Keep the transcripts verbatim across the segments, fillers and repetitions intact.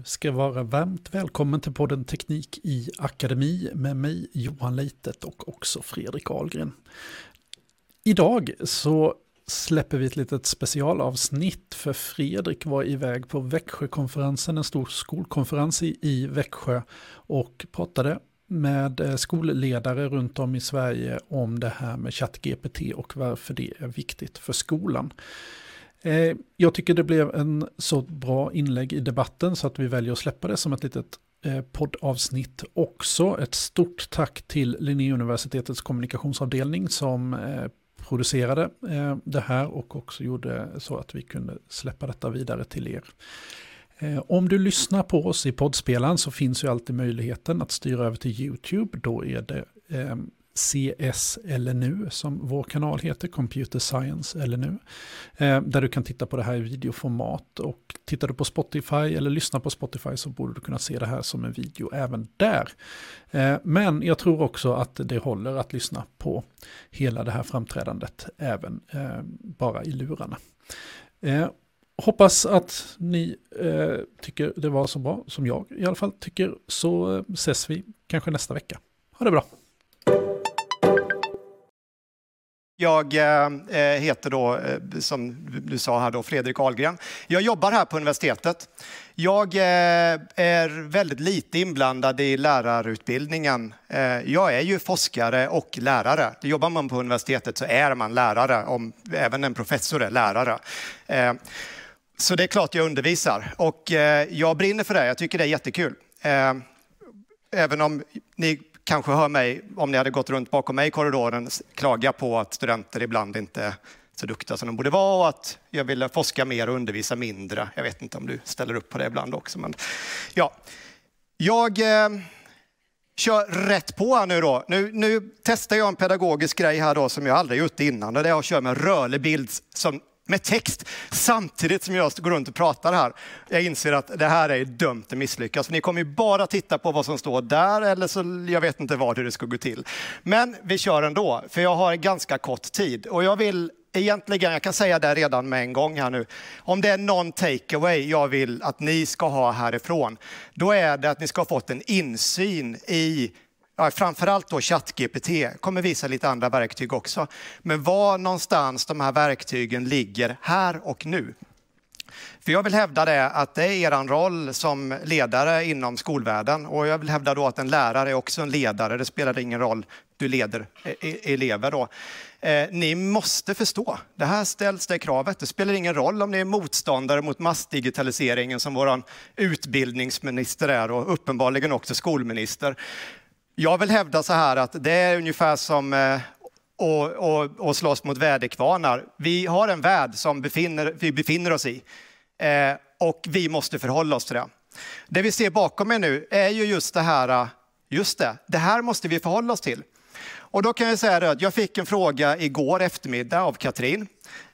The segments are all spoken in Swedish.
Du ska vara varmt välkommen till podden Teknik i Akademi med mig Johan Leitet och också Fredrik Ahlgren. Idag så släpper vi ett litet specialavsnitt, för Fredrik var iväg på Växjökonferensen, en stor skolkonferens i, i Växjö, och pratade med skolledare runt om i Sverige om det här med ChatGPT och varför det är viktigt för skolan. Jag tycker det blev en så bra inlägg i debatten så att vi väljer att släppa det som ett litet poddavsnitt också. Ett stort tack till Linnéuniversitetets kommunikationsavdelning som producerade det här och också gjorde så att vi kunde släppa detta vidare till er. Om du lyssnar på oss i poddspelaren så finns ju alltid möjligheten att styra över till YouTube. Då är det C S L N U som vår kanal heter, Computer Science L N U, där du kan titta på det här i videoformat. Och tittar du på Spotify eller lyssnar på Spotify så borde du kunna se det här som en video även där. Men jag tror också att det håller att lyssna på hela det här framträdandet även bara i lurarna. Hoppas att ni eh, tycker det var så bra som jag i alla fall tycker, så eh, ses vi kanske nästa vecka. Ha det bra! Jag eh, heter då, eh, som du sa här då, Fredrik Ahlgren. Jag jobbar här på universitetet. Jag eh, är väldigt lite inblandad i lärarutbildningen. Eh, jag är ju forskare och lärare. Det jobbar man på universitetet så är man lärare, om även en professor är lärare. Eh, Så det är klart jag undervisar och jag brinner för det. Jag tycker det är jättekul. Även om ni kanske hör mig, om ni hade gått runt bakom mig i korridoren, klaga på att studenter ibland inte är så duktiga som de borde vara och att jag ville forska mer och undervisa mindre. Jag vet inte om du ställer upp på det ibland också. Men ja. Jag eh, kör rätt på här nu då. Nu, nu testar jag en pedagogisk grej här då som jag aldrig gjort innan. Och det är att köra med rörlig bild som med text, samtidigt som jag går runt och pratar här. Jag inser att det här är dömt att misslyckas. För ni kommer ju bara titta på vad som står där, eller så jag vet inte vad det ska gå till. Men vi kör ändå, för jag har en ganska kort tid. Och jag vill egentligen, jag kan säga det redan med en gång här nu. Om det är någon takeaway jag vill att ni ska ha härifrån, då är det att ni ska ha fått en insyn i, ja, framförallt då ChatGPT, kommer visa lite andra verktyg också. Men var någonstans de här verktygen ligger här och nu. För jag vill hävda det att det är er roll som ledare inom skolvärlden. Och jag vill hävda då att en lärare är också en ledare. Det spelar ingen roll, du leder elever då. Eh, ni måste förstå, det här ställs det kravet. Det spelar ingen roll om ni är motståndare mot massdigitaliseringen som vår utbildningsminister är och uppenbarligen också skolminister. Jag vill hävda så här att det är ungefär som att eh, och slåss mot väderkvarnar. Vi har en värld som befinner, vi befinner oss i eh, och vi måste förhålla oss till det. Det vi ser bakom er nu är ju just det här, just det, det här måste vi förhålla oss till. Och då kan jag säga att jag fick en fråga igår eftermiddag av Katrin.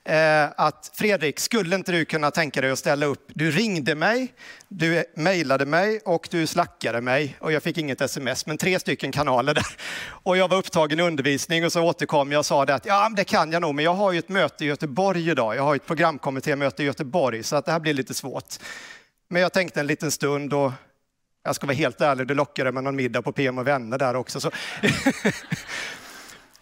Eh, att Fredrik, skulle inte du kunna tänka dig att ställa upp? Du ringde mig, du mejlade mig och du slackade mig. Och jag fick inget sms, men tre stycken kanaler där. Och jag var upptagen i undervisning och så återkom jag och sa det att ja, det kan jag nog. Men jag har ju ett möte i Göteborg idag. Jag har ett programkommittémöte i Göteborg så att det här blir lite svårt. Men jag tänkte en liten stund och jag ska vara helt ärlig, det lockade med någon middag på P M och vänner där också. Så.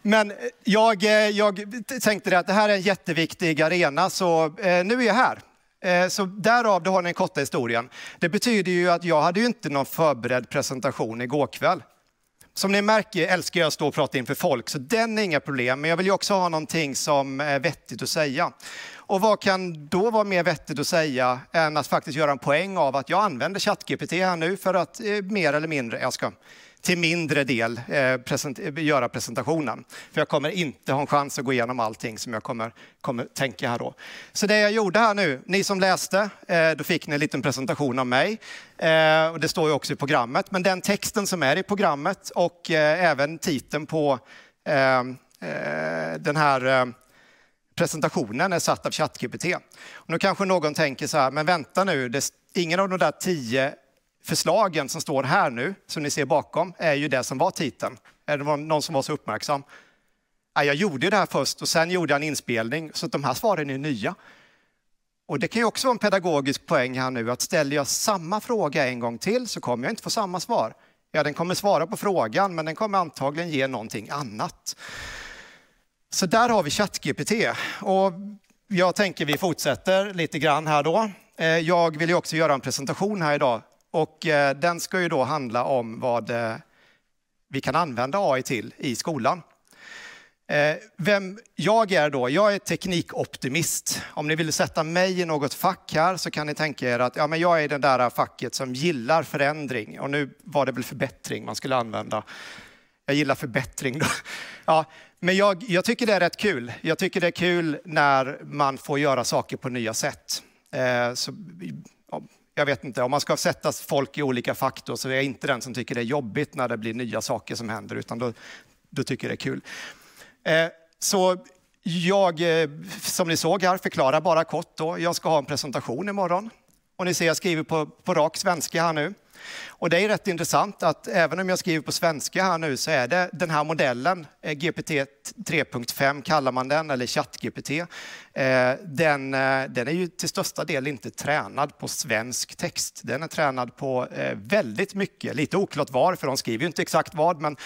Men jag, jag tänkte det att det här är en jätteviktig arena, så eh, nu är jag här. Eh, så därav det har den korta historien. Det betyder ju att jag hade ju inte någon förberedd presentation igår kväll. Som ni märker älskar jag att stå och prata inför folk, så den är inga problem. Men jag vill ju också ha någonting som är vettigt att säga. Och vad kan då vara mer vettigt att säga än att faktiskt göra en poäng av att jag använder ChatGPT här nu för att eh, mer eller mindre, jag ska till mindre del eh, present, göra presentationen. För jag kommer inte ha en chans att gå igenom allting som jag kommer, kommer tänka här då. Så det jag gjorde här nu, ni som läste, eh, då fick ni en liten presentation av mig. Eh, och det står ju också i programmet. Men den texten som är i programmet och eh, även titeln på eh, eh, den här... Eh, presentationen är satt av ChatGPT. Och nu kanske någon tänker så här, men vänta nu, det, ingen av de där tio förslagen som står här nu, som ni ser bakom, är ju det som var titeln. Är det någon som var så uppmärksam? Ja, jag gjorde det här först och sen gjorde jag en inspelning, så de här svaren är nya. Och det kan ju också vara en pedagogisk poäng här nu, att ställer jag samma fråga en gång till så kommer jag inte få samma svar. Ja, den kommer svara på frågan, men den kommer antagligen ge någonting annat. Så där har vi ChatGPT. Och jag tänker vi fortsätter lite grann här då. Jag vill ju också göra en presentation här idag. Och den ska ju då handla om vad vi kan använda A I till i skolan. Vem jag är då? Jag är teknikoptimist. Om ni vill sätta mig i något fack här så kan ni tänka er att ja, men jag är den där facket som gillar förändring. Och nu var det väl förbättring man skulle använda. Jag gillar förbättring då. Ja, men jag, jag tycker det är rätt kul. Jag tycker det är kul när man får göra saker på nya sätt. Eh, så, ja, jag vet inte, om man ska sätta folk i olika fack då, så är jag inte den som tycker det är jobbigt när det blir nya saker som händer, utan då, då tycker jag det är kul. Eh, så jag, eh, som ni såg här, förklarar bara kort då. Jag ska ha en presentation imorgon. Och ni ser jag skriver på, på rak svenska här nu. Och det är rätt intressant att även om jag skriver på svenska här nu så är det den här modellen, G P T tre punkt fem kallar man den, eller ChatGPT. Den, den är ju till största del inte tränad på svensk text. Den är tränad på väldigt mycket, lite oklart var, för de skriver ju inte exakt vad, men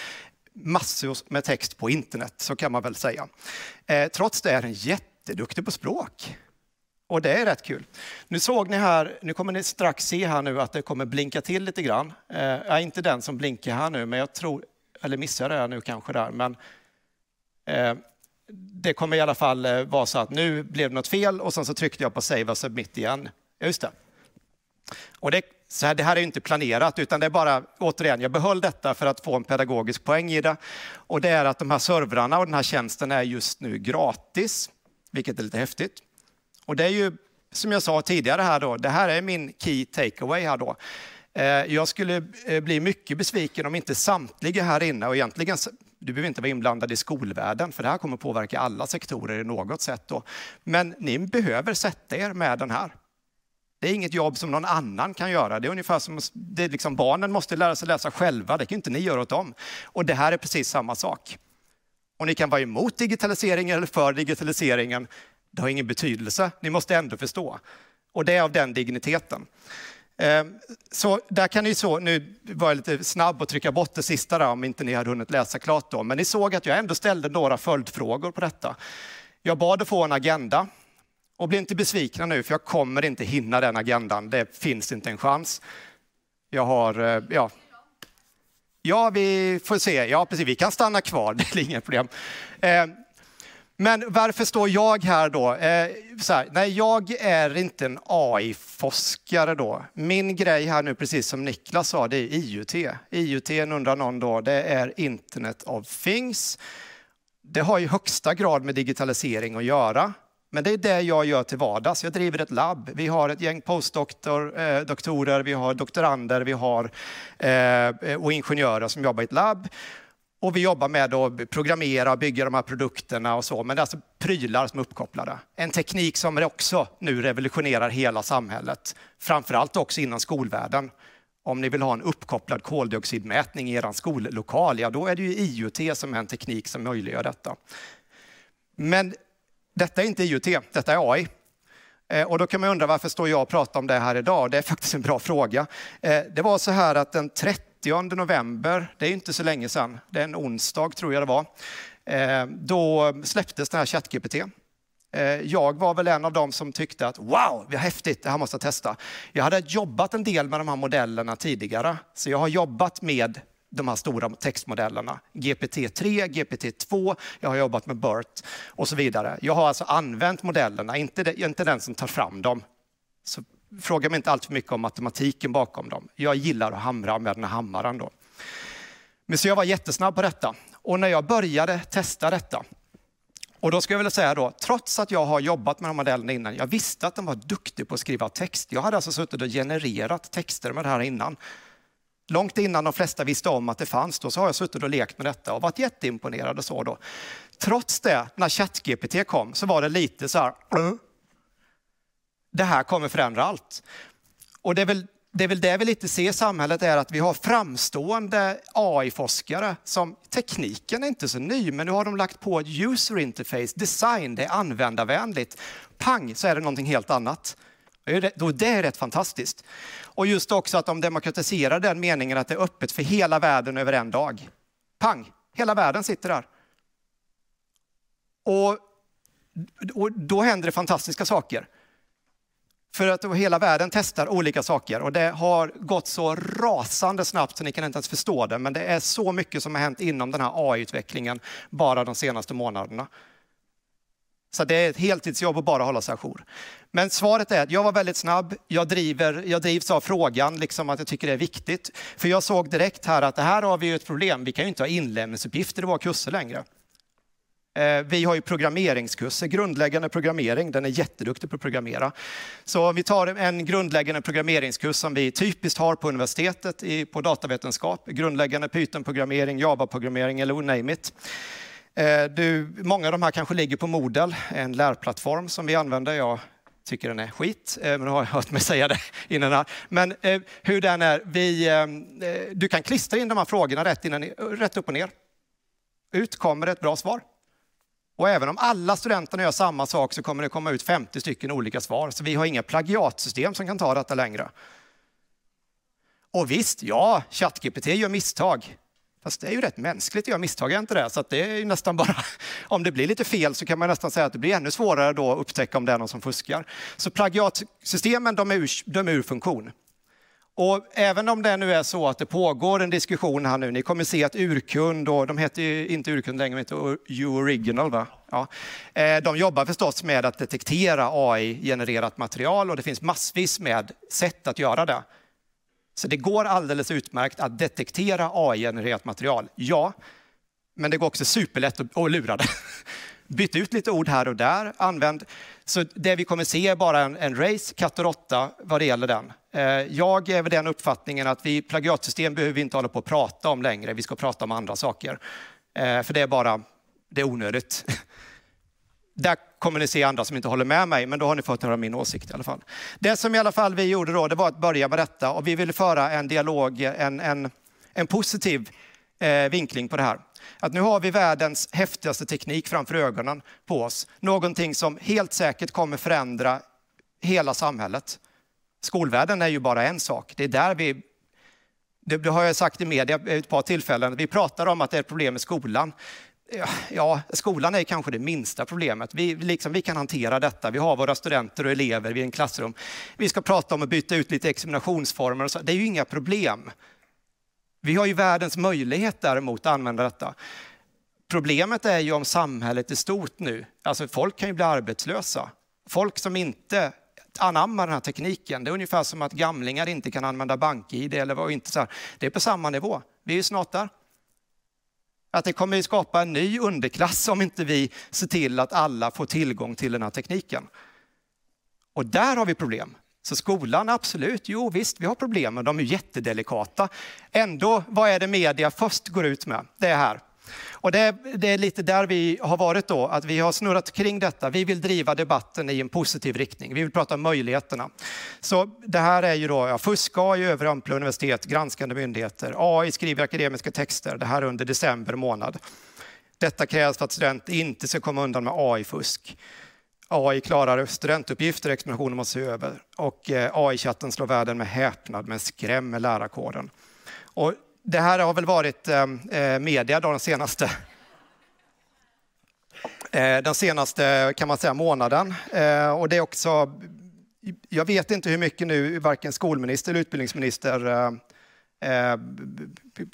massor med text på internet, så kan man väl säga. Trots det är den jätteduktig på språk. Och det är rätt kul. Nu såg ni här, nu kommer ni strax se här nu att det kommer blinka till lite grann. Jag eh, är inte den som blinkar här nu, men jag tror, eller missar det här nu kanske där, men eh, det kommer i alla fall eh, vara så att nu blev det något fel och sen så tryckte jag på save och submit igen. Just det. Och det, så här, det här är ju inte planerat, utan det är bara, återigen, jag behöll detta för att få en pedagogisk poäng i det. Och det är att de här servrarna och den här tjänsten är just nu gratis, vilket är lite häftigt. Och det är ju, som jag sa tidigare här då, det här är min key takeaway här då. Jag skulle bli mycket besviken om inte samtliga här inne, och egentligen, du behöver inte vara inblandad i skolvärlden, för det här kommer påverka alla sektorer i något sätt då. Men ni behöver sätta er med den här. Det är inget jobb som någon annan kan göra. Det är ungefär som det är liksom, barnen måste lära sig läsa själva, det kan inte ni göra åt dem. Och det här är precis samma sak. Och ni kan vara emot digitaliseringen eller för digitaliseringen. Det har ingen betydelse, ni måste ändå förstå. Och det är av den digniteten. Så där kan ni så, nu var jag lite snabb och trycka bort det sista där om inte ni hade hunnit läsa klart då. Men ni såg att jag ändå ställde några följdfrågor på detta. Jag bad att få en agenda. Och bli inte besvikna nu, för jag kommer inte hinna den agendan. Det finns inte en chans. Jag har, ja... Ja, vi får se. Ja, precis, vi kan stanna kvar, det är inget problem. Men varför står jag här då? Eh, så här, nej, jag är inte en A I-forskare då. Min grej här nu, precis som Niklas sa, det är I O T. I O T undrar någon då, det är Internet of Things. Det har ju högsta grad med digitalisering att göra. Men det är det jag gör till vardags. Jag driver ett labb. Vi har ett gäng postdoktorer, eh, vi har doktorander, vi har eh, och ingenjörer som jobbar i ett labb. Och vi jobbar med att programmera och bygga de här produkterna och så. Men det är alltså prylar som är uppkopplade. En teknik som också nu revolutionerar hela samhället. Framförallt också inom skolvärlden. Om ni vill ha en uppkopplad koldioxidmätning i er skollokal, ja, då är det ju I O T som är en teknik som möjliggör detta. Men detta är inte I O T, detta är A I. Och då kan man undra varför står jag och pratar om det här idag? Det är faktiskt en bra fråga. Det var så här att den trettionde november, det är inte så länge sedan, det är en onsdag tror jag det var, då släpptes den här ChatGPT. Jag var väl en av dem som tyckte att wow, vad häftigt, det här måste jag testa. Jag hade jobbat en del med de här modellerna tidigare, så jag har jobbat med de här stora textmodellerna. G P T tre, G P T två, jag har jobbat med BERT och så vidare. Jag har alltså använt modellerna, inte, det, inte den som tar fram dem. Så fråga mig inte allt för mycket om matematiken bakom dem. Jag gillar att hamra med den här hammaren då. Men så jag var jättesnabb på detta. Och när jag började testa detta. Och då ska jag vilja säga då, trots att jag har jobbat med de här modellerna innan. Jag visste att de var duktiga på att skriva text. Jag hade alltså suttit och genererat texter med det här innan. Långt innan de flesta visste om att det fanns då, så har jag suttit och lekt med detta och varit jätteimponerad och så då. Trots det, när ChatGPT kom så var det lite så här... Det här kommer förändra allt. Och det är väl det är väl det vi lite ser i samhället, är att vi har framstående A I-forskare som, tekniken är inte så ny, men nu har de lagt på user interface, design, det är användarvänligt. Pang, så är det någonting helt annat. Då det är rätt fantastiskt. Och just också att de demokratiserar den meningen att det är öppet för hela världen över en dag. Pang, hela världen sitter där. Och, och då händer det fantastiska saker. För att hela världen testar olika saker. Och det har gått så rasande snabbt så ni kan inte ens förstå det. Men det är så mycket som har hänt inom den här A I-utvecklingen bara de senaste månaderna. Så det är ett heltidsjobb att bara hålla sig ajour. Men svaret är att jag var väldigt snabb. Jag, driver, jag drivs av frågan, liksom att jag tycker det är viktigt. För jag såg direkt här att det här har vi ju ett problem. Vi kan ju inte ha inlämningsuppgifter i våra kurser längre. Vi har ju programmeringskurser, grundläggande programmering. Den är jätteduktig på att programmera. Så vi tar en grundläggande programmeringskurs som vi typiskt har på universitetet i, på datavetenskap. Grundläggande Python-programmering, Java-programmering eller name it. Du, många av de här kanske ligger på Moodle, en lärplattform som vi använder. Jag tycker den är skit, men har jag hört mig säga det innan här. Men hur den är, vi, du kan klistra in de här frågorna rätt, innan, rätt upp och ner. Ut kommer ett bra svar. Och även om alla studenterna gör samma sak så kommer det komma ut femtio stycken olika svar. Så vi har inga plagiatsystem som kan ta detta längre. Och visst, ja, ChatGPT gör misstag. Fast det är ju rätt mänskligt att göra misstag, inte det? Så att det är ju nästan bara, om det blir lite fel så kan man nästan säga att det blir ännu svårare då att upptäcka om det är någon som fuskar. Så plagiatsystemen, de är ur, de är ur funktion. Och även om det nu är så att det pågår en diskussion här nu, ni kommer se att Urkund, och de heter ju inte Urkund längre, men inte U-Original va? Ja. De jobbar förstås med att detektera A I-genererat material och det finns massvis med sätt att göra det. Så det går alldeles utmärkt att detektera A I-genererat material, ja. Men det går också superlätt att lura det. Byt ut lite ord här och där, använd. Så det vi kommer se är bara en, en race, katt och råtta, vad det gäller den. Jag är väl den uppfattningen att vi plagiatsystem behöver vi inte hålla på att prata om längre. Vi ska prata om andra saker. För det är bara, det är onödigt. Där kommer ni se andra som inte håller med mig, men då har ni fått höra min åsikt i alla fall. Det som i alla fall vi gjorde då, det var att börja med detta. Och vi ville föra en dialog, en, en, en positiv eh, vinkling på det här. Att nu har vi världens häftigaste teknik framför ögonen på oss. Någonting som helt säkert kommer förändra hela samhället. Skolvärlden är ju bara en sak. Det är där vi, det har jag sagt i media ett par tillfällen, vi pratar om att det är ett problem med skolan. Ja, skolan är kanske det minsta problemet. Vi, liksom, vi kan hantera detta. Vi har våra studenter och elever i en klassrum. Vi ska prata om att byta ut lite examinationsformer. Och så. Det är ju inga problem. Vi har ju världens möjlighet däremot att använda detta. Problemet är ju om samhället är stort nu. Alltså folk kan ju bli arbetslösa. Folk som inte anammar den här tekniken. Det är ungefär som att gamlingar inte kan använda bank-I D eller vad inte så här. Det är på samma nivå. Vi är ju snart där. Att det kommer att skapa en ny underklass om inte vi ser till att alla får tillgång till den här tekniken. Och där har vi problem. Så skolan, absolut, jo visst, vi har problem, men de är jättedelikata. Ändå, vad är det media först går ut med? Det är här. Och det är, det är lite där vi har varit då, att vi har snurrat kring detta. Vi vill driva debatten i en positiv riktning. Vi vill prata om möjligheterna. Så det här är ju då, ja, fusk A I över ampla universitet, granskande myndigheter. A I skriver akademiska texter, det här under december månad. Detta krävs för att studenter inte ska komma undan med A I-fusk. A I klarar studentuppgifter, examinationer måste se över. Och A I-chatten slår världen med häpnad, men skrämmer lärarkåren. Och det här har väl varit eh, media då, den senaste, eh, den senaste kan man säga månaden. Eh, och det är också, jag vet inte hur mycket nu varken skolminister eller utbildningsminister eh, eh,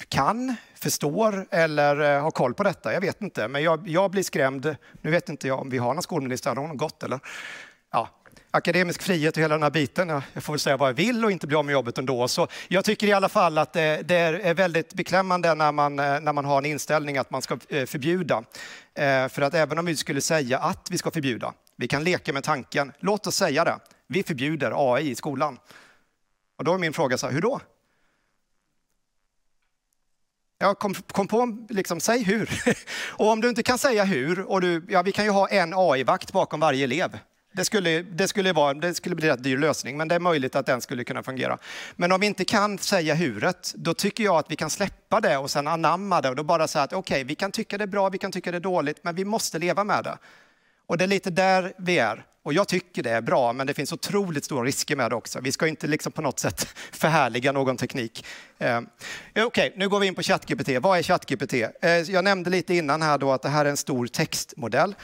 kan, förstår eller eh, har koll på detta. Jag vet inte, men jag, jag blir skrämd. Nu vet inte jag om vi har någon skolminister, har hon gått eller? Ja. Akademisk frihet och hela den här biten. Jag får väl säga vad jag vill och inte bli av med jobbet ändå. Så jag tycker i alla fall att det, det är väldigt beklämmande när man, när man har en inställning att man ska förbjuda. För att även om vi skulle säga att vi ska förbjuda, vi kan leka med tanken. Låt oss säga det. Vi förbjuder A I i skolan. Och då är min fråga så här, hur då? Jag kom, kom på, liksom, säg hur. Och om du inte kan säga hur, och du, ja, vi kan ju ha en A I-vakt bakom varje elev. Det skulle, det, skulle vara, det skulle bli en rätt dyr lösning, men det är möjligt att den skulle kunna fungera. Men om vi inte kan säga huret, då tycker jag att vi kan släppa det och sen anamma det. Och då bara säga att okej, okay, vi kan tycka det är bra, vi kan tycka det är dåligt, men vi måste leva med det. Och det är lite där vi är. Och jag tycker det är bra, men det finns otroligt stora risker med det också. Vi ska inte liksom på något sätt förhärliga någon teknik. Eh, Okej, okay, nu går vi in på ChatGPT. Vad är ChatGPT? Eh, jag nämnde lite innan här då att det här är en stor textmodell.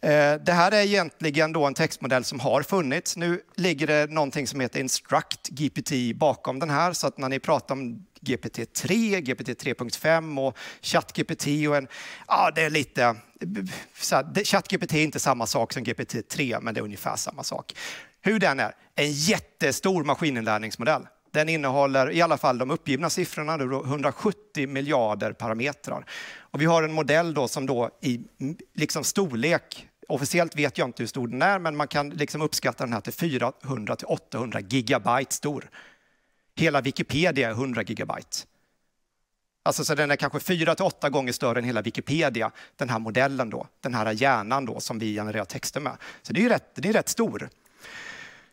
Eh, det här är egentligen då en textmodell som har funnits. Nu ligger det någonting som heter Instruct G P T bakom den här. Så att när ni pratar om G P T tre, G P T tre punkt fem och ChatGPT och en... Ja, det är lite... ChatGPT är inte samma sak som G P T tre, men det är ungefär samma sak. Hur den är? En jättestor maskininlärningsmodell. Den innehåller i alla fall de uppgivna siffrorna, hundrasjuttio miljarder parametrar. Och vi har en modell då som då i liksom storlek, officiellt vet jag inte hur stor den är, men man kan liksom uppskatta den här till fyrahundra till åttahundra gigabyte stor. Hela Wikipedia är hundra gigabyte. Alltså så den är kanske fyra till åtta gånger större än hela Wikipedia, den här modellen då, den här hjärnan då som vi genererar texter med. Så det är ju rätt, det är rätt stor.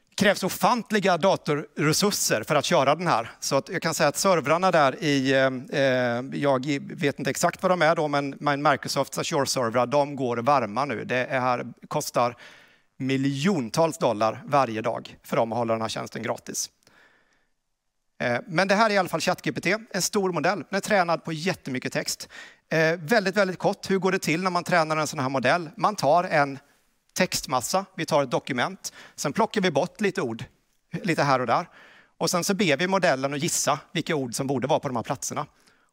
Det krävs ofantliga datorresurser för att köra den här. Så att jag kan säga att servrarna där i, eh, jag vet inte exakt vad de är då, men Microsofts Azure-servrar, de går varma nu. Det är här, kostar miljontals dollar varje dag för dem att hålla den här tjänsten gratis. Men det här är i alla fall ChatGPT, en stor modell. Den är tränad på jättemycket text. Eh, väldigt, väldigt kort. Hur går det till när man tränar en sån här modell? Man tar en textmassa, vi tar ett dokument. Sen plockar vi bort lite ord, lite här och där. Och sen så ber vi modellen att gissa vilka ord som borde vara på de här platserna.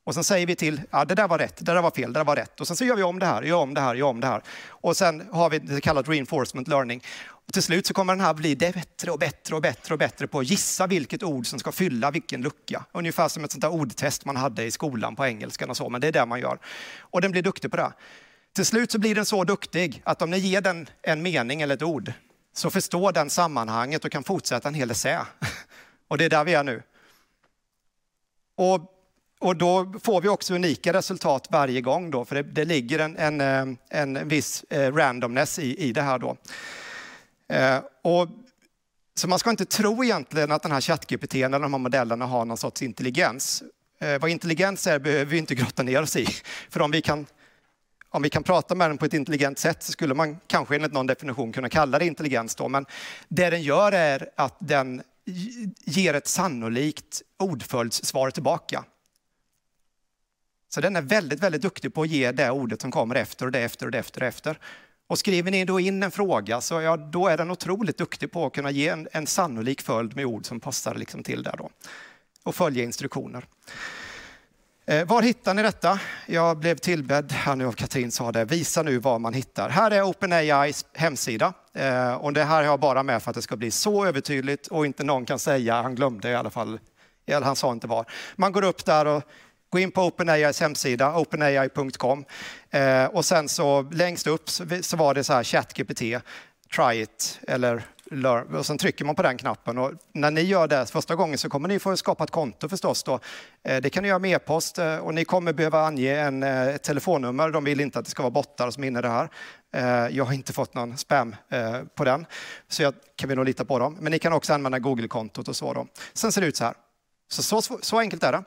Och sen säger vi till, ja, det där var rätt, det där var fel, det där var rätt. Och sen så gör vi om det här, gör om det här, gör om det här. Och sen har vi det kallat reinforcement learning. Och till slut så kommer den här bli det bättre och bättre och bättre och bättre på att gissa vilket ord som ska fylla vilken lucka. Ungefär som ett sånt där ordtest man hade i skolan på engelskan och så, men det är det man gör. Och den blir duktig på det. Till slut så blir den så duktig att om ni ger den en mening eller ett ord så förstår den sammanhanget och kan fortsätta en hel essä. Och det är där vi är nu. Och... Och då får vi också unika resultat varje gång då, för det, det ligger en, en, en viss randomness i, i det här då. Eh, och, så man ska inte tro egentligen att den här ChatGPT eller de här modellerna har någon sorts intelligens. Eh, vad intelligens är behöver vi inte grotta ner oss i. För om vi, kan, om vi kan prata med den på ett intelligent sätt så skulle man kanske enligt någon definition kunna kalla det intelligens då. Men det den gör är att den ger ett sannolikt ordföljdssvar tillbaka. Så den är väldigt, väldigt duktig på att ge det ordet som kommer efter och det efter och det efter och efter. Och skriver ni då in en fråga så ja, då är den otroligt duktig på att kunna ge en, en sannolik följd med ord som passar liksom till där då. Och följa instruktioner. Eh, var hittar ni detta? Jag blev tillbedd här nu av Katrin sa det. Visa nu var man hittar. Här är OpenAIs hemsida. Eh, och det här har jag bara med för att det ska bli så övertydligt och inte någon kan säga, han glömde i alla fall, eller han sa inte var. Man går upp där och gå in på OpenAIs hemsida, open A I punkt com. Eh, och sen så längst upp så, så var det så här ChatGPT, try it eller learn. Och sen trycker man på den knappen. Och när ni gör det första gången så kommer ni få skapa ett konto förstås då. Eh, det kan ni göra med e-post eh, och ni kommer behöva ange en, eh, ett telefonnummer. De vill inte att det ska vara bottar som är inne i det här. Eh, jag har inte fått någon spam eh, på den. Så jag kan väl nog lita på dem. Men ni kan också använda Google-kontot och så då. Sen ser det ut så här. Så, så, så enkelt är det.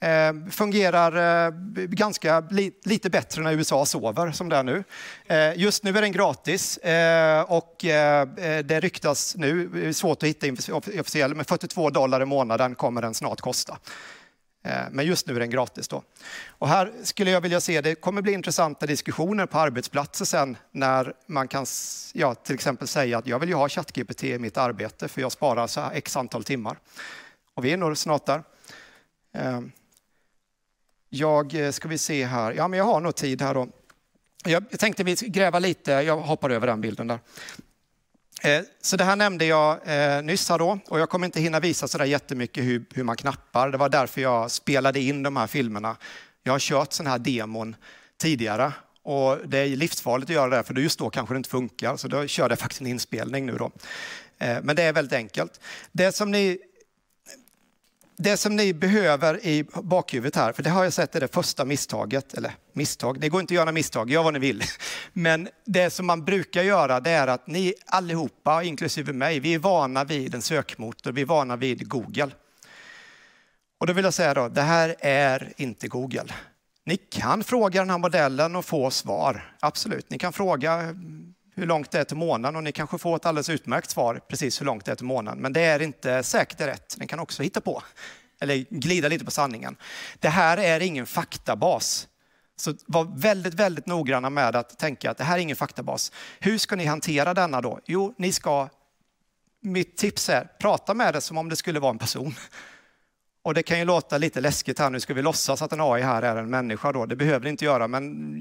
Eh, fungerar eh, ganska li lite bättre när U S A sover som det är nu. Eh, just nu är den gratis eh, och eh, det ryktas nu, det är svårt att hitta officiellt, men fyrtiotvå dollar i månaden kommer den snart kosta. Eh, men just nu är den gratis då. Och här skulle jag vilja se, det kommer bli intressanta diskussioner på arbetsplatser sen när man kan ja, till exempel säga att jag vill ju ha ChatGPT i mitt arbete för jag sparar så här x antal timmar. Och vi är nog snart där. Eh, Jag ska vi se här. Ja, men jag har nog tid här då. Jag tänkte vi gräva lite. Jag hoppar över den bilden där. Så det här nämnde jag nyss här då. Och jag kommer inte hinna visa så där jättemycket hur, hur man knappar. Det var därför jag spelade in de här filmerna. Jag har kört sån här demon tidigare. Och det är livsfarligt att göra det. För just då kanske det inte funkar. Så då körde jag faktiskt en inspelning nu då. Men det är väldigt enkelt. Det som ni... det som ni behöver i bakhuvudet här, för det har jag sett är det första misstaget, eller misstag, det går inte att göra misstag, gör vad ni vill. Men det som man brukar göra, det är att ni allihopa, inklusive mig, vi är vana vid en sökmotor, vi är vana vid Google. Och då vill jag säga då, det här är inte Google. Ni kan fråga den här modellen och få svar, absolut. Ni kan fråga hur långt det är till månaden och ni kanske får ett alldeles utmärkt svar precis hur långt det är till månaden. Men det är inte säkert rätt, den kan också hitta på, eller glida lite på sanningen. Det här är ingen faktabas. Så var väldigt, väldigt noggranna med att tänka att det här är ingen faktabas. Hur ska ni hantera denna då? Jo, ni ska, mitt tips är, prata med det som om det skulle vara en person. Och det kan ju låta lite läskigt här, nu ska vi låtsas att en A I här är en människa då. Det behöver ni inte göra, men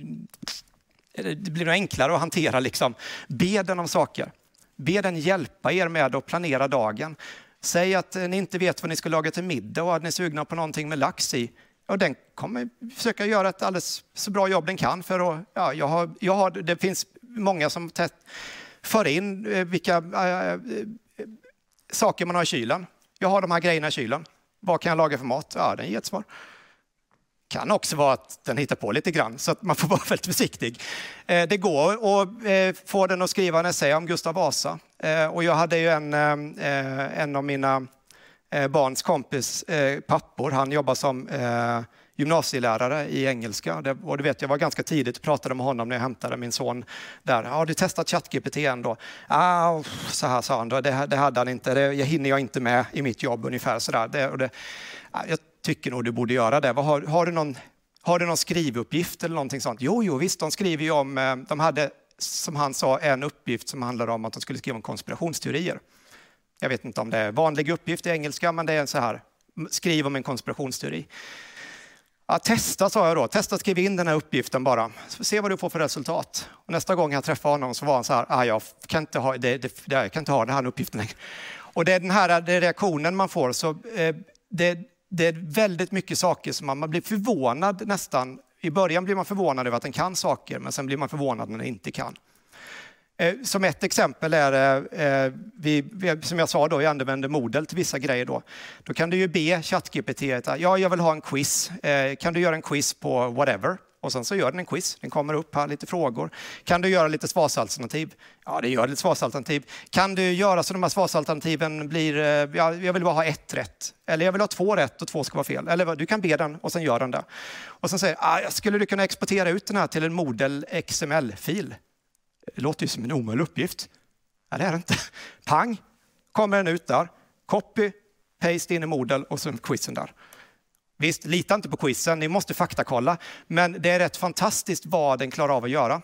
det blir nog enklare att hantera liksom. Be den om saker. Be den hjälpa er med att planera dagen. Säg att ni inte vet vad ni ska laga till middag och att ni är sugna på någonting med lax i. Och den kommer försöka göra ett alldeles så bra jobb den kan. För att, ja, jag har, jag har, det finns många som tätt, för in vilka äh, äh, saker man har i kylen. Jag har de här grejerna i kylen. Vad kan jag laga för mat? Ja, den ger ett svar. Kan också vara att den hittar på lite grann, så att man får vara väldigt försiktig. Eh, det går att eh, få den att skriva en essä om Gustav Vasa. Eh, och jag hade ju en, eh, en av mina eh, barns kompis eh, pappor. Han jobbar som eh, gymnasielärare i engelska. Det, och du vet, jag var ganska tidigt och pratade med honom när jag hämtade min son där. Har du testat ChatGPT ändå? Ah, så här sa han då. Det, det hade han inte. Det hinner jag inte med i mitt jobb ungefär. Så där. Det, och det, jag, tycker nog du borde göra det. Har, har, du någon, har du någon skrivuppgift eller någonting sånt? Jo, jo visst, de skriver ju om, de hade, som han sa, en uppgift som handlade om att de skulle skriva om konspirationsteorier. Jag vet inte om det är vanlig uppgift i engelska, men det är så här, skriv om en konspirationsteori. Ja, testa, sa jag då. Testa att skriva in den här uppgiften bara. Se vad du får för resultat. Och nästa gång jag träffade honom så var han så här, ah, jag kan inte ha, det, det, jag kan inte ha den här uppgiften längre. Och det är den här det är reaktionen man får, så eh, det Det är väldigt mycket saker som man, man blir förvånad nästan. I början blir man förvånad över att den kan saker, men sen blir man förvånad när den inte kan. Eh, som ett exempel är, eh, vi, vi, som jag sa då, jag använder Moodle till vissa grejer då. Då kan du ju be ChatGPT, ja jag vill ha en quiz, eh, kan du göra en quiz på whatever? Och sen så gör den en quiz, den kommer upp här, lite frågor. Kan du göra lite svarsalternativ? Ja, det gör lite svarsalternativ. Kan du göra så de här svarsalternativen blir, ja, jag vill bara ha ett rätt. Eller jag vill ha två rätt och två ska vara fel. Eller du kan be den och sen gör den det. Och sen säger, ah, skulle du kunna exportera ut den här till en Moodle X M L-fil? Det låter ju som en omöjlig uppgift. Ja, det är det inte. Pang, kommer den ut där. Copy, paste in i Moodle och sen quizen där. Visst, lita inte på quizen, ni måste faktakolla. Men det är rätt fantastiskt vad den klarar av att göra.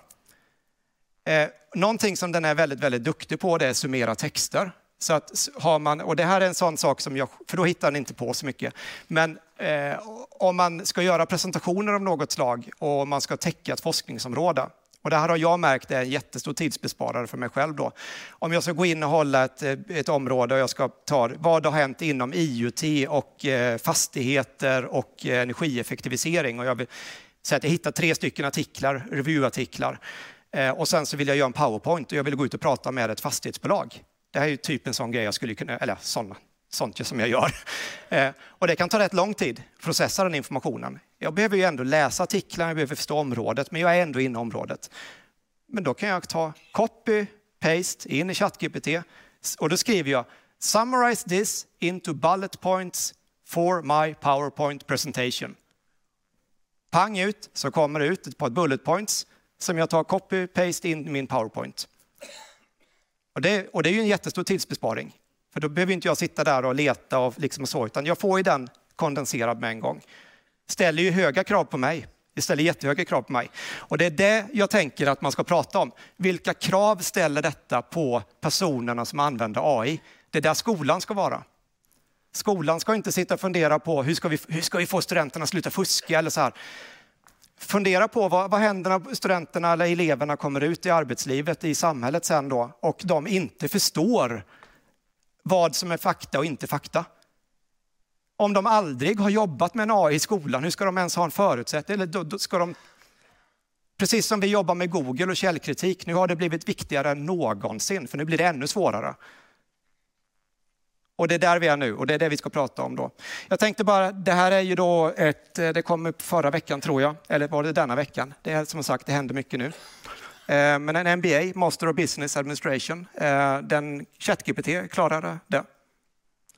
Eh, någonting som den är väldigt, väldigt duktig på, det är summera texter. Så att har man, och det här är en sån sak som jag, för då hittar den inte på så mycket. Men eh, om man ska göra presentationer av något slag och man ska täcka ett forskningsområde. Och det här har jag märkt är en jättestor tidsbesparare för mig själv då. Om jag ska gå in och hålla ett, ett område och jag ska ta vad har hänt inom I O T och eh, fastigheter och eh, energieffektivisering. Och jag vill säga att jag hittar tre stycken artiklar, revuartiklar. Eh, och sen så vill jag göra en PowerPoint och jag vill gå ut och prata med ett fastighetsbolag. Det här är ju typ en sån grej jag skulle kunna, eller sådana. Sånt som jag gör. Eh, och det kan ta rätt lång tid att processa den informationen. Jag behöver ju ändå läsa artiklar, jag behöver förstå området, men jag är ändå inne i området. Men då kan jag ta copy, paste in i ChatGPT och då skriver jag summarize this into bullet points for my PowerPoint presentation. Pang ut så kommer det ut ett par bullet points som jag tar copy, paste in i min PowerPoint. Och det, och det är ju en jättestor tidsbesparing. För då behöver inte jag sitta där och leta och liksom så, utan jag får ju den kondenserad med en gång. Ställer ju höga krav på mig. Det ställer jättehöga krav på mig. Och det är det jag tänker att man ska prata om. Vilka krav ställer detta på personerna som använder A I? Det är där skolan ska vara. Skolan ska inte sitta och fundera på hur ska vi, hur ska vi få studenterna att sluta fuska eller så här. Fundera på vad, vad händer när studenterna eller eleverna kommer ut i arbetslivet, i samhället sen då, och de inte förstår vad som är fakta och inte fakta. Om de aldrig har jobbat med en A I i skolan, hur ska de ens ha en förutsättning? Eller då, då ska de, precis som vi jobbar med Google och källkritik, nu har det blivit viktigare än någonsin, för nu blir det ännu svårare. Och det är där vi är nu och det är det vi ska prata om då. Jag tänkte bara, det här är ju då ett, det kom upp förra veckan tror jag, eller var det denna veckan? Det är som sagt, det händer mycket nu. Men en M B A, Master of Business Administration, den ChatGPT klarade det.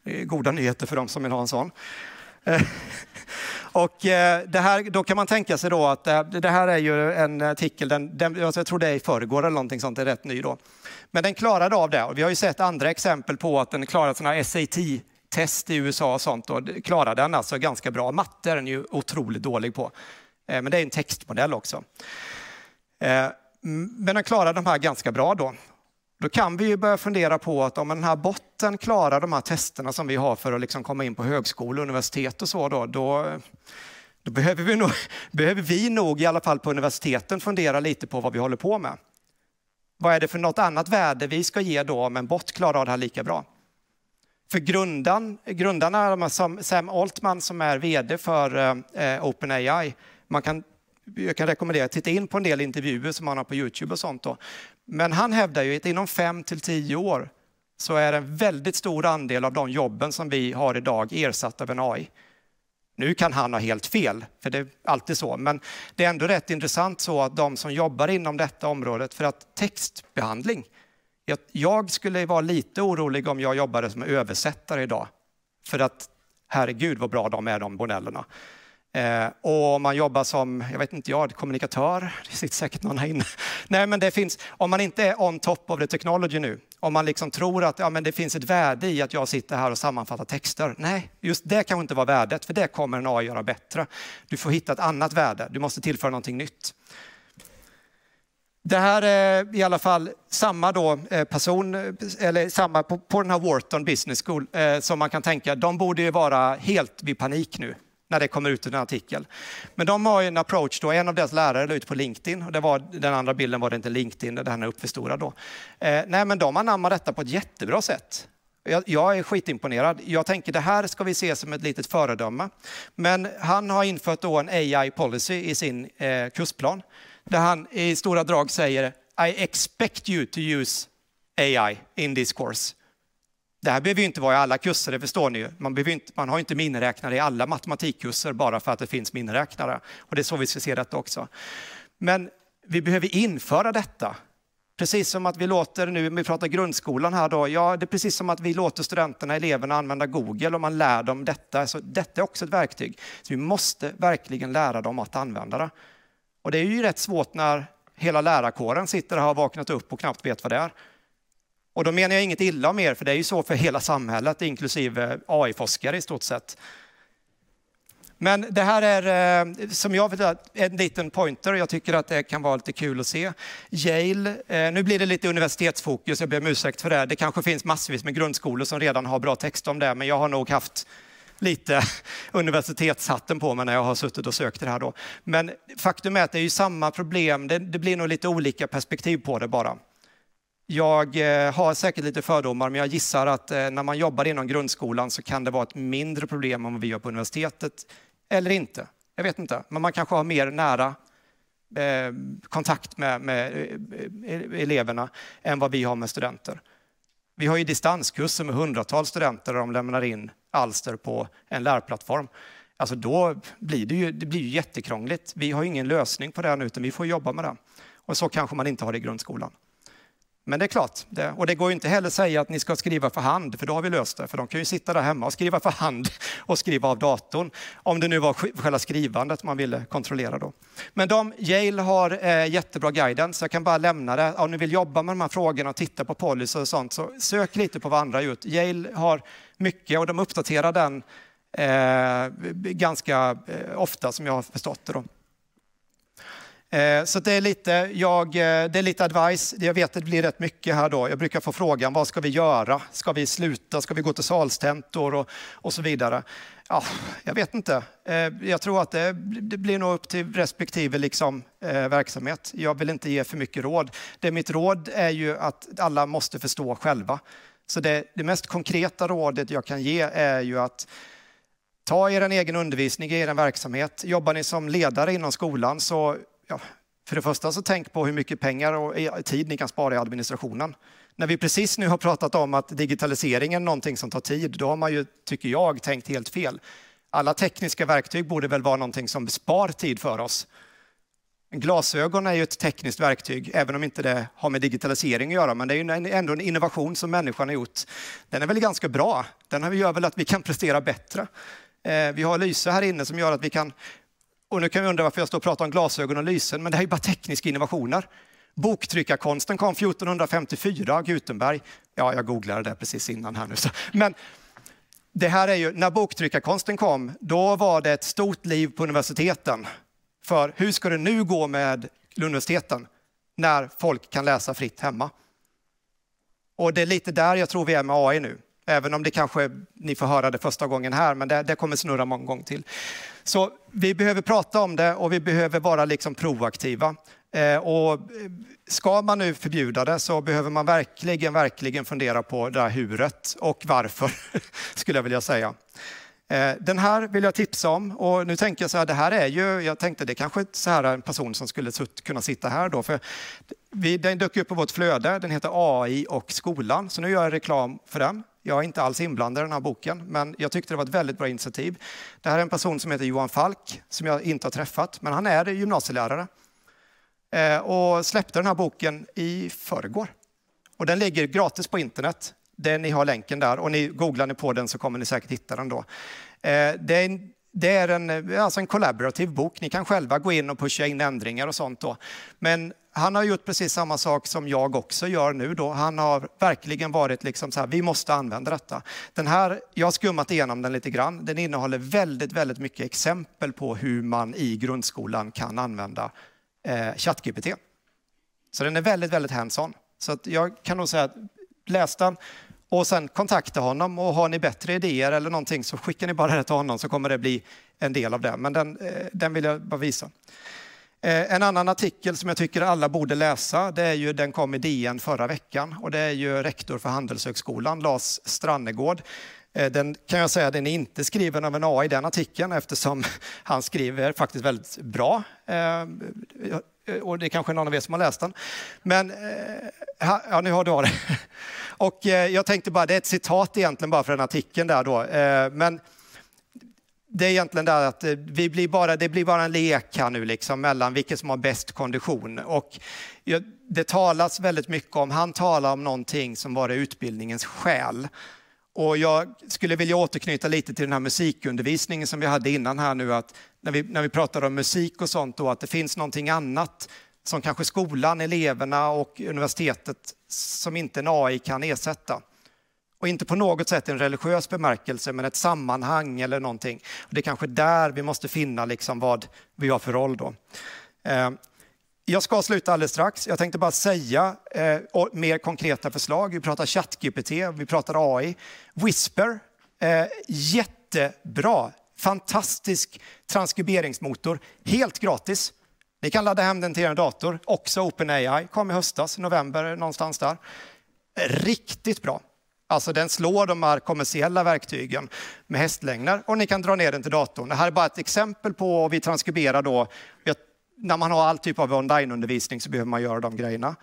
Det är goda nyheter för dem som vill ha en sån. Och det här, då kan man tänka sig då att det här är ju en artikel, den, den, jag tror det är i förrgår eller någonting sånt, är rätt ny då. Men den klarade av det och vi har ju sett andra exempel på att den klarar sådana här S A T-test i U S A och sånt och klarar den alltså ganska bra. Matte är den ju otroligt dålig på, men det är en textmodell också. Men den klarar de här ganska bra då. Då kan vi ju börja fundera på att om den här botten klarar de här testerna som vi har för att liksom komma in på högskolor, universitet och så då, då, då behöver, vi nog, behöver vi nog i alla fall på universiteten fundera lite på vad vi håller på med. Vad är det för något annat värde vi ska ge då om en bot klarar av det här lika bra? För grundan, grundarna, Sam Altman som är vd för eh, OpenAI, man kan... Jag kan rekommendera att titta in på en del intervjuer som han har på YouTube och sånt då. Men han hävdar ju att inom fem till tio år så är en väldigt stor andel av de jobben som vi har idag ersatt av en A I. Nu kan han ha helt fel, för det är alltid så. Men det är ändå rätt intressant så att de som jobbar inom detta området för att textbehandling. Jag, jag skulle vara lite orolig om jag jobbade som översättare idag. För att herregud vad bra de är de bonellerna. Eh, och om man jobbar som, jag vet inte jag, kommunikatör, det sitter säkert någon här inne. Nej men det finns, om man inte är on top of the technology nu, om man liksom tror att ja, men det finns ett värde i att jag sitter här och sammanfattar texter. Nej, just det kan inte vara värdet, för det kommer en A I göra bättre. Du får hitta ett annat värde, du måste tillföra någonting nytt. Det här är i alla fall samma då person, eller samma på, på den här Wharton Business School, eh, som man kan tänka, de borde ju vara helt vid panik nu. När det kommer ut en artikel. Men de har ju en approach då, en av deras lärare la ut på LinkedIn. Och det var, den andra bilden var det inte LinkedIn, där den är uppförstorad då. Eh, nej men de anammar detta på ett jättebra sätt. Jag, jag är skitimponerad. Jag tänker det här ska vi se som ett litet föredöme. Men han har infört då en A I policy i sin eh, kursplan. Där han i stora drag säger I expect you to use A I in this course. Det här behöver ju inte vara i alla kurser, det förstår ni ju. Man, behöver inte, man har inte miniräknare i alla matematikkurser bara för att det finns miniräknare. Och det är så vi ska se detta också. Men vi behöver införa detta. Precis som att vi låter, nu vi pratar grundskolan här då, ja det är precis som att vi låter studenterna, eleverna använda Google och man lär dem detta. Så detta är också ett verktyg. Så vi måste verkligen lära dem att använda det. Och det är ju rätt svårt när hela lärarkåren sitter och har vaknat upp och knappt vet vad det är. Och då menar jag inget illa om er, för det är ju så för hela samhället, inklusive A I-forskare i stort sett. Men det här är, som jag vet, en liten pointer. Jag tycker att det kan vara lite kul att se. Yale, nu blir det lite universitetsfokus, jag ber om ursäkt för det. Det kanske finns massvis med grundskolor som redan har bra text om det, men jag har nog haft lite universitetshatten på mig när jag har suttit och sökt det här då. Men faktum är att det är ju samma problem, det, det blir nog lite olika perspektiv på det bara. Jag har säkert lite fördomar, men jag gissar att när man jobbar inom grundskolan så kan det vara ett mindre problem om vi gör på universitetet eller inte. Jag vet inte, men man kanske har mer nära eh, kontakt med, med eleverna än vad vi har med studenter. Vi har ju distanskurser med hundratals studenter där de lämnar in alster på en lärplattform. Alltså då blir det ju, det blir ju jättekrångligt. Vi har ju ingen lösning på det nu, utan vi får jobba med det. Och så kanske man inte har det i grundskolan. Men det är klart, det, och det går ju inte heller att säga att ni ska skriva för hand, för då har vi löst det. För de kan ju sitta där hemma och skriva för hand och skriva av datorn. Om det nu var själva skrivandet man ville kontrollera då. Men de, Yale har eh, jättebra guidance, jag kan bara lämna det. Om ni vill jobba med de här frågorna och titta på policy och sånt, så sök lite på vad andra gjort. Yale har mycket och de uppdaterar den eh, ganska eh, ofta som jag har förstått det då. Så det är, lite, jag, det är lite advice, jag vet att det blir rätt mycket här då. Jag brukar få frågan, vad ska vi göra? Ska vi sluta? Ska vi gå till salstentor och, och så vidare? Ja, jag vet inte. Jag tror att det, det blir nog upp till respektive liksom, verksamhet. Jag vill inte ge för mycket råd. Det mitt råd är ju att alla måste förstå själva. Så det, det mest konkreta rådet jag kan ge är ju att ta er en egen undervisning, er en verksamhet. Jobbar ni som ledare inom skolan så... Ja, För det första så tänk på hur mycket pengar och tid ni kan spara i administrationen. När vi precis nu har pratat om att digitaliseringen är någonting som tar tid, då har man ju, tycker jag, tänkt helt fel. Alla tekniska verktyg borde väl vara någonting som spar tid för oss. Glasögon är ju ett tekniskt verktyg, även om inte det har med digitalisering att göra. Men det är ju ändå en innovation som människan har gjort. Den är väl ganska bra. Den gör väl att vi kan prestera bättre. Vi har lyse här inne som gör att vi kan... Och nu kan vi undra varför jag står och pratar om glasögon och lysen. Men det här är ju bara tekniska innovationer. Boktryckarkonsten kom fjortonhundrafemtiofyra, Gutenberg. Ja, jag googlade det precis innan här nu. Men det här är ju... När boktryckarkonsten kom, då var det ett stort liv på universiteten. För hur ska det nu gå med universiteten när folk kan läsa fritt hemma? Och det är lite där jag tror vi är med A I nu. Även om det kanske ni får höra det första gången här, men det, det kommer snurra många gånger till. Så vi behöver prata om det och vi behöver vara liksom proaktiva. Eh, och ska man nu förbjuda det så behöver man verkligen, verkligen fundera på det här huret och varför, skulle jag vilja säga. Den här vill jag tipsa om, och nu tänker jag så här, det här är ju, jag tänkte det kanske så här är en person som skulle kunna sitta här då, för vi, den dök upp på vårt flöde, den heter A I och skolan, så nu gör jag reklam för den. Jag är inte alls inblandad i den här boken, men jag tyckte det var ett väldigt bra initiativ. Det här är en person som heter Johan Falk, som jag inte har träffat, men han är gymnasielärare. Och släppte den här boken i förrgår, och den ligger gratis på internet. Det, ni har länken där, och ni googlar ni på den så kommer ni säkert hitta den då. Eh, det är, en, det är en, alltså en collaborativ bok. Ni kan själva gå in och pusha in ändringar och sånt då. Men han har gjort precis samma sak som jag också gör nu då. Han har verkligen varit liksom så här, vi måste använda detta. Den här, jag har skummat igenom den lite grann. Den innehåller väldigt, väldigt mycket exempel på hur man i grundskolan kan använda eh, ChatGPT. Så den är väldigt, väldigt hands-on. Så att jag kan nog säga att läs den. Och sen kontakta honom, och har ni bättre idéer eller någonting så skickar ni bara det till honom så kommer det bli en del av det. Men den, den vill jag bara visa. En annan artikel som jag tycker alla borde läsa, det är ju, den kom i D N förra veckan. Och det är ju rektor för Handelshögskolan, Lars Strannegård. Den kan jag säga, den är inte skriven av en A I, den artikeln, eftersom han skriver faktiskt väldigt bra. Och det är kanske någon av er som har läst den. Men, ja nu har du det. Och jag tänkte bara, det är ett citat egentligen bara för den artikeln där då. Men det är egentligen där att vi blir bara, det blir bara en lek här nu liksom mellan vilket som har bäst kondition. Och det talas väldigt mycket om, han talar om någonting som var utbildningens själ. Och jag skulle vilja återknyta lite till den här musikundervisningen som vi hade innan här nu, att när vi, när vi pratar om musik och sånt då, att det finns någonting annat som kanske skolan, eleverna och universitetet som inte en A I kan ersätta. Och inte på något sätt en religiös bemärkelse, men ett sammanhang eller någonting. Och det är kanske där vi måste finna liksom vad vi har för roll då. Eh. Jag ska sluta alldeles strax. Jag tänkte bara säga eh, mer konkreta förslag. Vi pratar ChatGPT, vi pratar A I. Whisper, eh, jättebra, fantastisk transkriberingsmotor. Helt gratis. Ni kan ladda hem den till er dator. Också OpenAI, kom i höstas, november någonstans där. Riktigt bra. Alltså den slår de här kommersiella verktygen med hästlängder. Och ni kan dra ner den till datorn. Det här är bara ett exempel på att vi transkriberar då. Jag När man har all typ av onlineundervisning så behöver man göra de grejerna.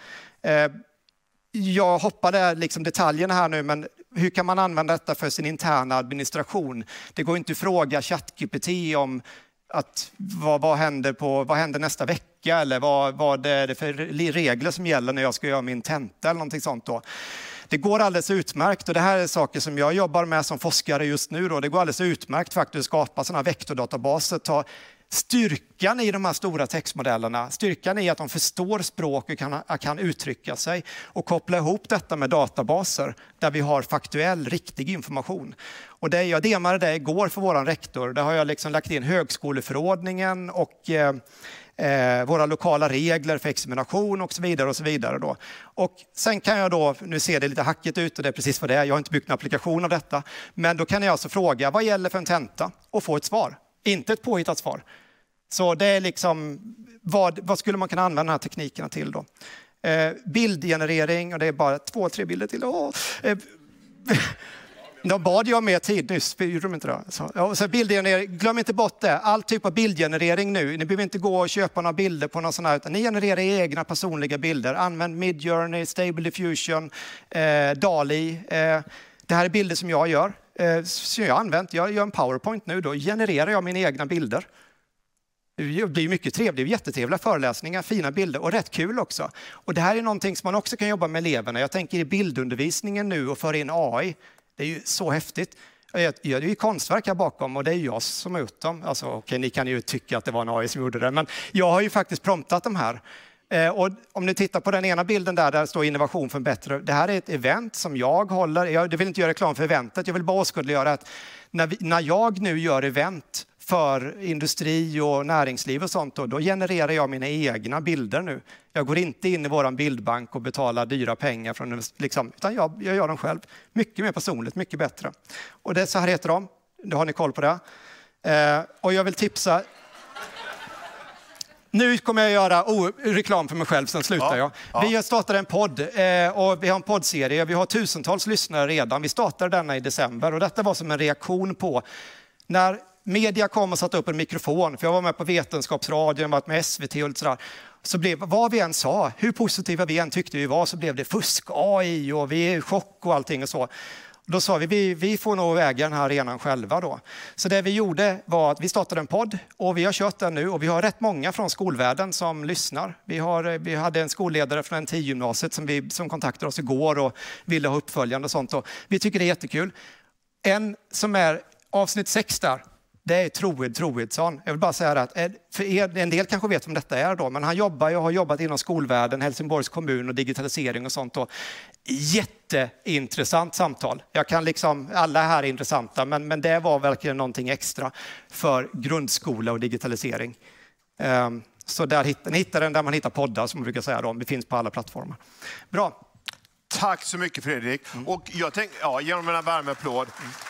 Jag hoppade liksom detaljerna här nu, men hur kan man använda detta för sin interna administration? Det går inte att fråga ChatGPT om att vad, vad, händer på, vad händer nästa vecka eller vad, vad är det för regler som gäller när jag ska göra min tenta eller någonting sånt då. Det går alldeles utmärkt, och det här är saker som jag jobbar med som forskare just nu då. Det går alldeles utmärkt faktiskt att skapa sådana här vektordatabaser, ta styrkan i de här stora textmodellerna, styrkan i att de förstår språk och kan, kan uttrycka sig, och koppla ihop detta med databaser där vi har faktuell, riktig information. Och det, jag demade det igår för våran rektor. Där har jag liksom lagt in högskoleförordningen och eh, eh, våra lokala regler för examination och så vidare och så vidare då. Och sen kan jag då, nu ser det lite hackigt ut och det är precis vad det är, jag har inte byggt en applikation av detta, men då kan jag alltså fråga vad gäller för en tenta och få ett svar. Inte ett påhittat svar. Så det är liksom, vad, vad skulle man kunna använda de här teknikerna till då? Eh, bildgenerering, och det är bara två, tre bilder till. Oh, eh, De bad ju om mer tid nyss, gjorde de inte det? Så, ja, så bildgenerering, glöm inte bort det. All typ av bildgenerering nu. Ni behöver inte gå och köpa några bilder på någon sån här, utan ni genererar egna personliga bilder. Använd Midjourney, Stable Diffusion, eh, D A L L-E. Eh, det här är bilder som jag gör. Eh, som jag har använt. Jag gör en PowerPoint nu, då genererar jag mina egna bilder. Det blir mycket trevligt, jättetrevliga föreläsningar, fina bilder och rätt kul också. Och det här är någonting som man också kan jobba med eleverna. Jag tänker i bildundervisningen nu och föra in A I. Det är ju så häftigt. Jag gör ju konstverk här bakom och det är jag som har gjort dem. Alltså, okej, ni kan ju tycka att det var en A I som gjorde det, men jag har ju faktiskt promptat de här. Eh, och om ni tittar på den ena bilden där, där står innovation för en bättre... Det här är ett event som jag håller. Jag vill inte göra reklam för eventet, jag vill bara åskådliggöra att när, vi, när jag nu gör event för industri och näringsliv och sånt, då, då genererar jag mina egna bilder nu. Jag går inte in i våran bildbank och betalar dyra pengar från, liksom, utan jag, jag gör dem själv. Mycket mer personligt, mycket bättre. Och det, så här heter de. Då har ni koll på det. Eh, och jag vill tipsa... Nu kommer jag göra oh, reklam för mig själv, sen slutar ja, jag. Ja. Vi startar en podd eh, och vi har en poddserie. Vi har tusentals lyssnare redan. Vi startade denna i december och detta var som en reaktion på när media kom och satte upp en mikrofon, för jag var med på Vetenskapsradion, varit med S V T och sådär. Så blev, vad vi än sa, hur positiva vi än tyckte vi var, så blev det fusk, A I och vi är i chock och allting och så. Då sa vi, vi, vi får nog väga den här arenan själva då. Så det vi gjorde var att vi startade en podd och vi har kört den nu och vi har rätt många från skolvärlden som lyssnar. Vi, har, vi hade en skolledare från N T I-gymnasiet som, vi, som kontaktade oss igår och ville ha uppföljande och sånt. Och vi tycker det är jättekul. En som är avsnitt sex där. Det är Troed Troedsson. Jag vill bara säga att för er, en del kanske vet om detta är då, men han jobbar och har jobbat inom skolvärlden, Helsingborgs kommun och digitalisering och sånt. Och jätteintressant samtal. Jag kan liksom, alla här är intressanta, men, men det var verkligen någonting extra för grundskola och digitalisering. Um, så där hittar, ni hittar den där man hittar poddar, som man brukar säga då. Det finns på alla plattformar. Bra. Tack så mycket, Fredrik. Mm. Och jag tänker, ja, genom en varm applåd. Mm.